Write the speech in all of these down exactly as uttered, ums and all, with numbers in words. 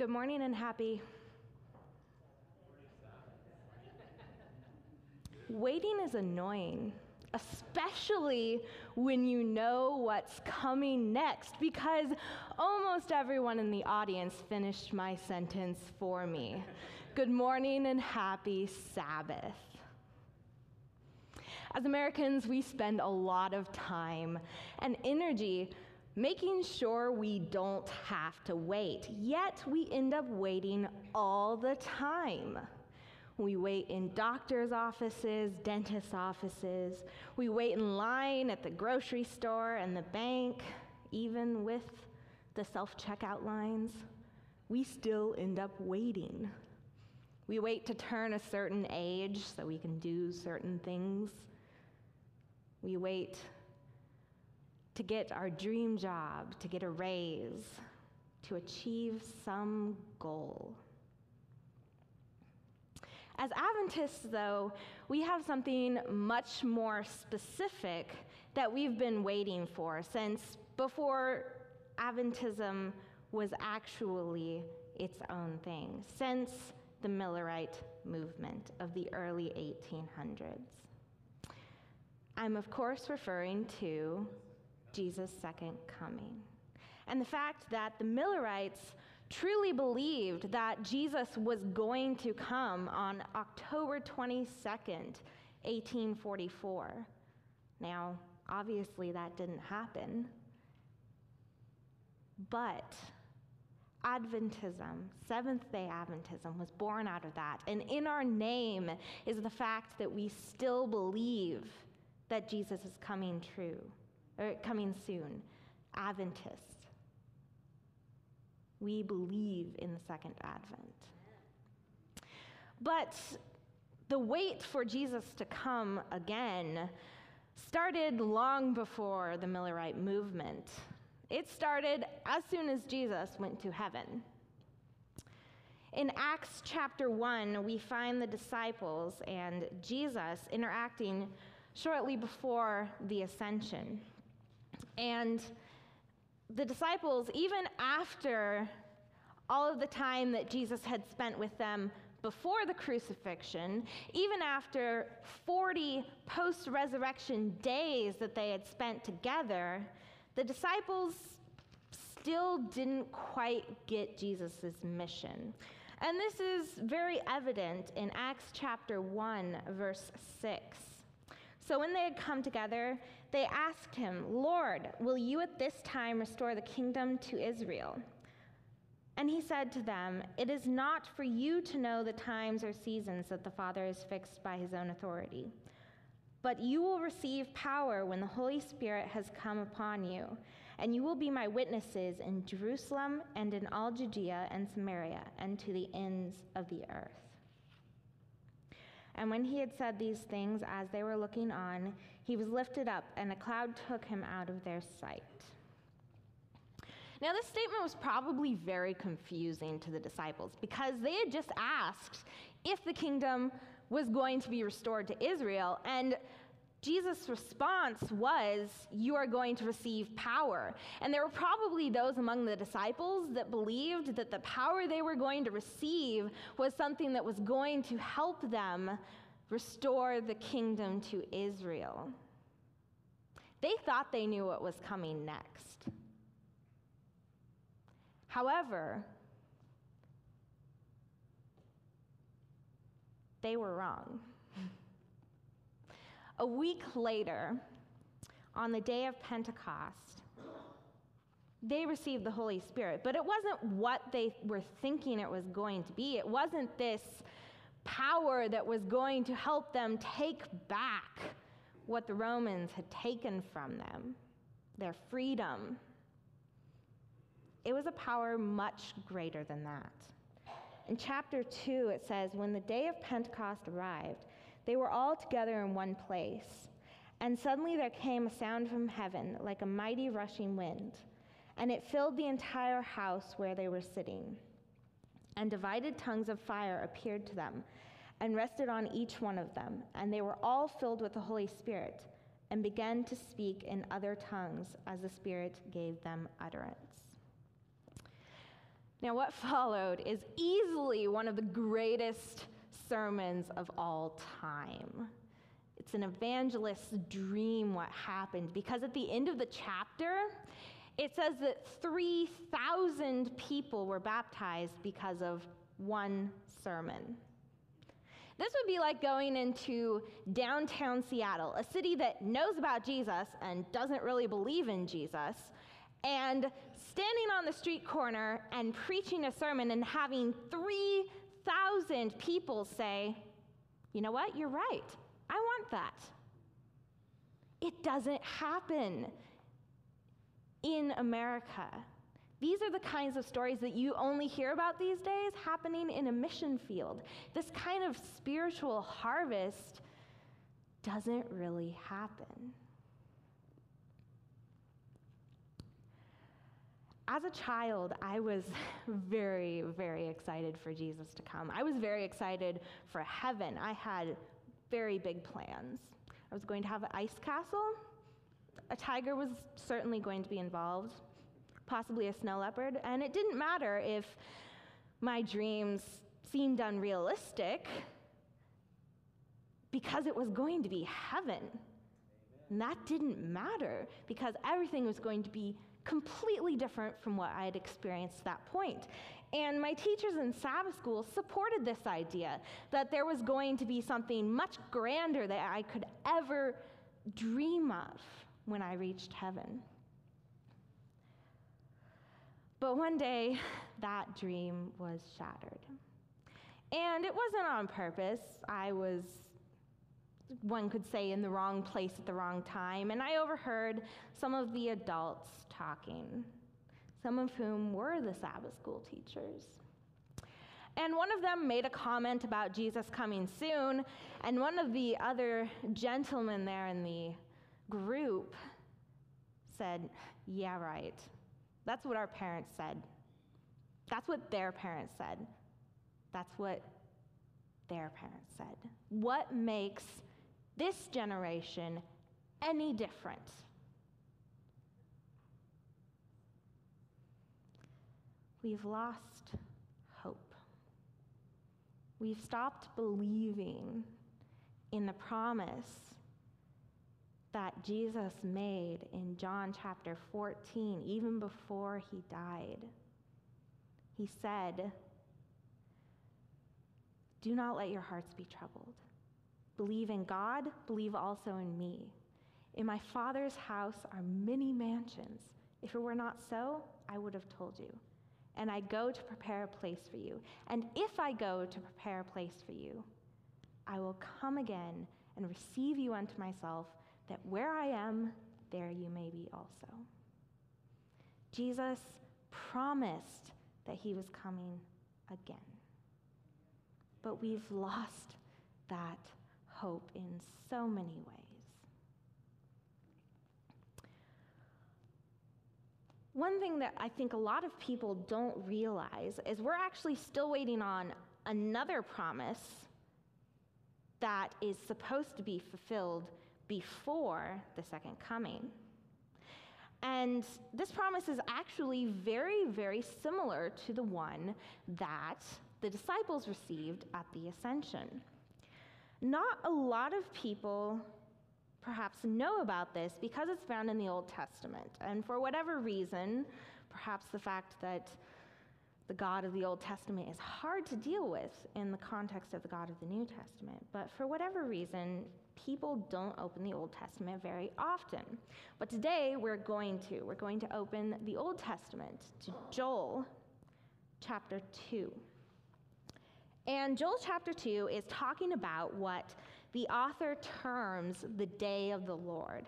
Good morning and happy. Waiting is annoying, especially when you know what's coming next, because almost everyone in the audience finished my sentence for me. Good morning and happy Sabbath. As Americans, we spend a lot of time and energy making sure we don't have to wait, yet we end up waiting all the time. We wait in doctor's offices, dentist's offices. We wait in line at the grocery store and the bank, even with the self-checkout lines. We still end up waiting. We wait to turn a certain age so we can do certain things. We wait to get our dream job, to get a raise, to achieve some goal. As Adventists, though, we have something much more specific that we've been waiting for since before Adventism was actually its own thing, since the Millerite movement of the early eighteen hundreds. I'm, of course, referring to Jesus' second coming, and the fact that the Millerites truly believed that Jesus was going to come on October twenty-second, eighteen forty-four. Now, obviously that didn't happen, but Adventism, Seventh-day Adventism, was born out of that, and in our name is the fact that we still believe that Jesus is coming true. Or coming soon, Adventists. We believe in the Second Advent. But the wait for Jesus to come again started long before the Millerite movement. It started as soon as Jesus went to heaven. In Acts chapter one, we find the disciples and Jesus interacting shortly before the ascension. And the disciples, even after all of the time that Jesus had spent with them before the crucifixion, even after forty post-resurrection days that they had spent together, the disciples still didn't quite get Jesus' mission. And this is very evident in Acts chapter one, verse six. So when they had come together, they asked him, "Lord, will you at this time restore the kingdom to Israel?" And he said to them, "It is not for you to know the times or seasons that the Father is fixed by his own authority, but you will receive power when the Holy Spirit has come upon you, and you will be my witnesses in Jerusalem and in all Judea and Samaria and to the ends of the earth." And when he had said these things, as they were looking on, he was lifted up, and a cloud took him out of their sight. Now, this statement was probably very confusing to the disciples because they had just asked if the kingdom was going to be restored to Israel, and Jesus' response was, "You are going to receive power." And there were probably those among the disciples that believed that the power they were going to receive was something that was going to help them restore the kingdom to Israel. They thought they knew what was coming next. However, they were wrong. A week later, on the day of Pentecost, they received the Holy Spirit, but it wasn't what they were thinking it was going to be. It wasn't this power that was going to help them take back what the Romans had taken from them, their freedom. It was a power much greater than that. In chapter two, it says, "When the day of Pentecost arrived, they were all together in one place, and suddenly there came a sound from heaven like a mighty rushing wind, and it filled the entire house where they were sitting. And divided tongues of fire appeared to them and rested on each one of them, and they were all filled with the Holy Spirit and began to speak in other tongues as the Spirit gave them utterance." Now, what followed is easily one of the greatest sermons of all time. It's an evangelist's dream what happened, because at the end of the chapter, it says that three thousand people were baptized because of one sermon. This would be like going into downtown Seattle, a city that knows about Jesus and doesn't really believe in Jesus, and standing on the street corner and preaching a sermon and having three thousand people say, you know what, you're right, I want that. It doesn't happen in America. These are the kinds of stories that you only hear about these days happening in a mission field. This kind of spiritual harvest doesn't really happen. As a child, I was very, very excited for Jesus to come. I was very excited for heaven. I had very big plans. I was going to have an ice castle. A tiger was certainly going to be involved, possibly a snow leopard. And it didn't matter if my dreams seemed unrealistic, because it was going to be heaven. And that didn't matter, because everything was going to be completely different from what I had experienced at that point. And my teachers in Sabbath school supported this idea that there was going to be something much grander that I could ever dream of when I reached heaven. But one day, that dream was shattered. And it wasn't on purpose. I was, one could say, in the wrong place at the wrong time, and I overheard some of the adults talking, some of whom were the Sabbath school teachers. And one of them made a comment about Jesus coming soon, and one of the other gentlemen there in the group said, yeah, right. That's what our parents said. That's what their parents said. That's what their parents said. What makes this generation any different? We've lost hope. We've stopped believing in the promise that Jesus made in John chapter fourteen, even before he died. He said, do not let your hearts be troubled. Believe in God, believe also in me. In my Father's house are many mansions. If it were not so, I would have told you. And I go to prepare a place for you. And if I go to prepare a place for you, I will come again and receive you unto myself, that where I am, there you may be also. Jesus promised that he was coming again. But we've lost that hope in so many ways. One thing that I think a lot of people don't realize is we're actually still waiting on another promise that is supposed to be fulfilled before the second coming. And this promise is actually very, very similar to the one that the disciples received at the ascension. Not a lot of people perhaps know about this because it's found in the Old Testament. And for whatever reason, perhaps the fact that the God of the Old Testament is hard to deal with in the context of the God of the New Testament. But for whatever reason, people don't open the Old Testament very often. But today we're going to. We're going to open the Old Testament to Joel chapter two. And Joel chapter two is talking about what the author terms the day of the Lord.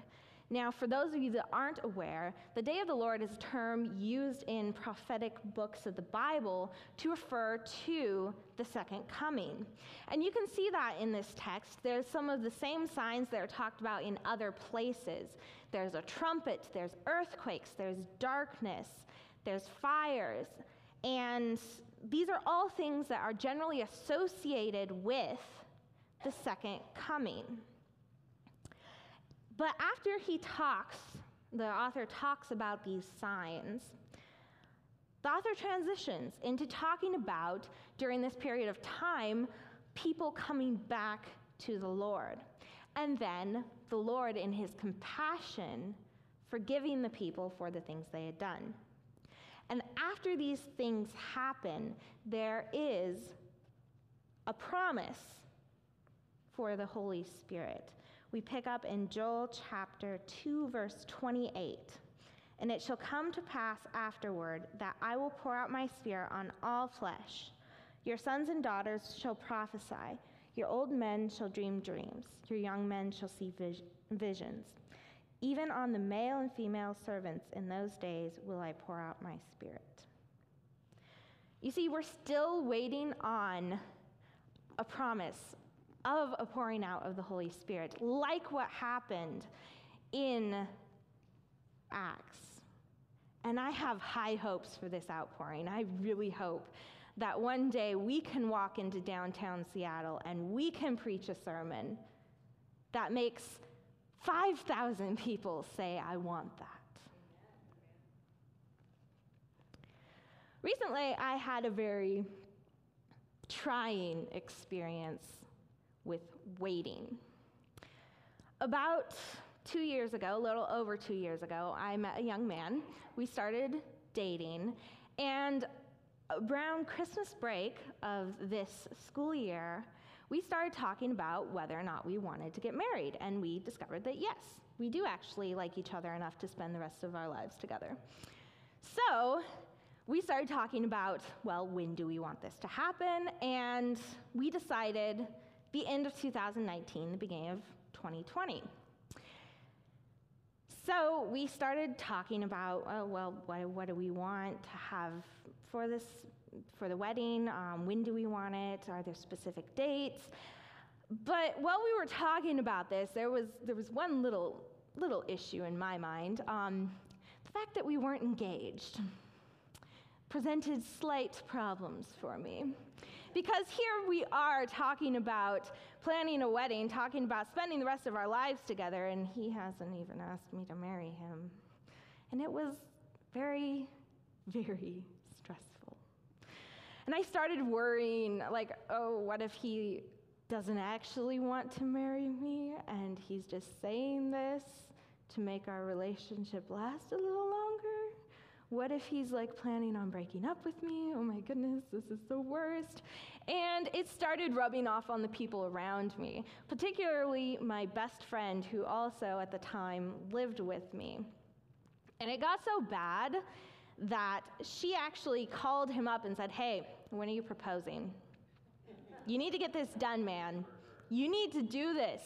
Now, for those of you that aren't aware, the day of the Lord is a term used in prophetic books of the Bible to refer to the second coming. And you can see that in this text. There's some of the same signs that are talked about in other places. There's a trumpet, there's earthquakes, there's darkness, there's fires. And these are all things that are generally associated with the second coming. But after he talks, the author talks about these signs, The author transitions into talking about, during this period of time, people coming back to the Lord. And then the Lord, in his compassion, forgiving the people for the things they had done. And after these things happen, there is a promise for the Holy Spirit. We pick up in Joel chapter two, verse twenty-eight. And it shall come to pass afterward that I will pour out my spirit on all flesh. Your sons and daughters shall prophesy. Your old men shall dream dreams. Your young men shall see vis- visions. Even on the male and female servants in those days will I pour out my spirit. You see, we're still waiting on a promise of a pouring out of the Holy Spirit, like what happened in Acts. And I have high hopes for this outpouring. I really hope that one day we can walk into downtown Seattle and we can preach a sermon that makes five thousand people say, I want that. Recently, I had a very trying experience with waiting. About two years ago, a little over two years ago, I met a young man. We started dating, and around Christmas break of this school year, we started talking about whether or not we wanted to get married, and we discovered that, yes, we do actually like each other enough to spend the rest of our lives together. So we started talking about, well, when do we want this to happen? And we decided the end of two thousand nineteen, the beginning of twenty twenty. So we started talking about, oh, well, what, what do we want to have for this, for the wedding? Um, when do we want it? Are there specific dates? But while we were talking about this, there was there was one little little issue in my mind: um, the fact that we weren't engaged presented slight problems for me. Because here we are talking about planning a wedding, talking about spending the rest of our lives together, and he hasn't even asked me to marry him. And it was very, very stressful. And I started worrying, like, oh, what if he doesn't actually want to marry me, and he's just saying this to make our relationship last a little longer? What if he's like planning on breaking up with me? Oh my goodness, this is the worst. And it started rubbing off on the people around me, particularly my best friend who also at the time lived with me. And it got so bad that she actually called him up and said, hey, when are you proposing? You need to get this done, man. You need to do this.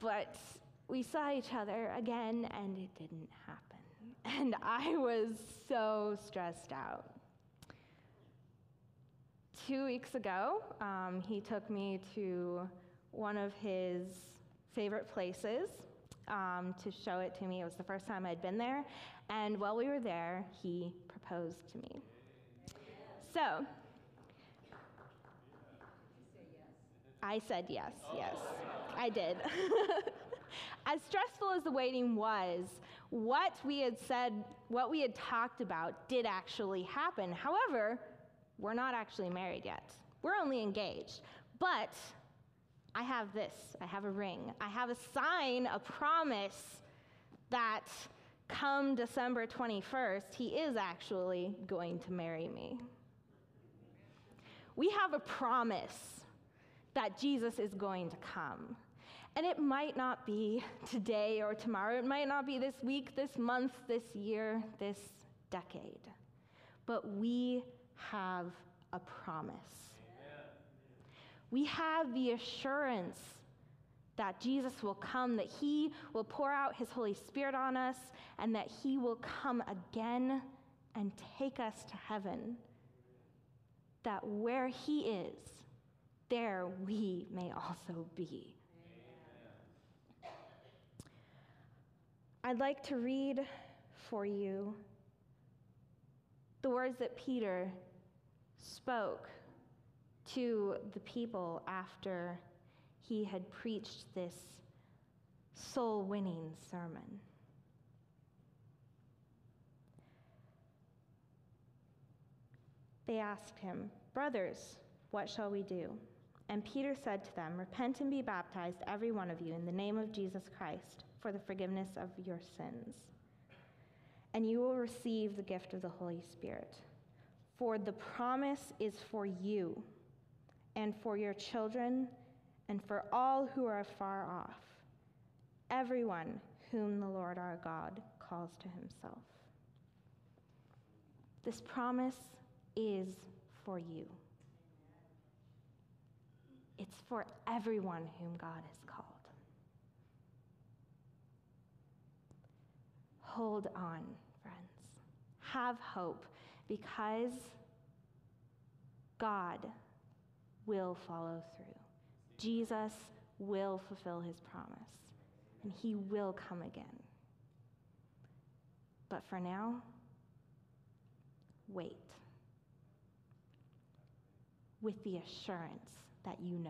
But we saw each other again, and it didn't happen. And I was so stressed out. Two weeks ago, um, he took me to one of his favorite places um, to show it to me. It was the first time I'd been there. And while we were there, he proposed to me. So I said yes, yes. I did. As stressful as the waiting was, what we had said, what we had talked about did actually happen. However, we're not actually married yet. We're only engaged. But I have this. I have a ring. I have a sign, a promise that come December twenty-first, he is actually going to marry me. We have a promise that Jesus is going to come. And it might not be today or tomorrow. It might not be this week, this month, this year, this decade. But we have a promise. Amen. We have the assurance that Jesus will come, that he will pour out his Holy Spirit on us, and that he will come again and take us to heaven. That where he is, there we may also be. I'd like to read for you the words that Peter spoke to the people after he had preached this soul-winning sermon. They asked him, "Brothers, what shall we do?" And Peter said to them, "Repent and be baptized, every one of you, in the name of Jesus Christ, for the forgiveness of your sins. And you will receive the gift of the Holy Spirit. For the promise is for you, and for your children, and for all who are far off, everyone whom the Lord our God calls to himself." This promise is for you. It's for everyone whom God has called. Hold on, friends. Have hope, because God will follow through. Jesus will fulfill his promise, and he will come again. But for now, wait with the assurance that you know.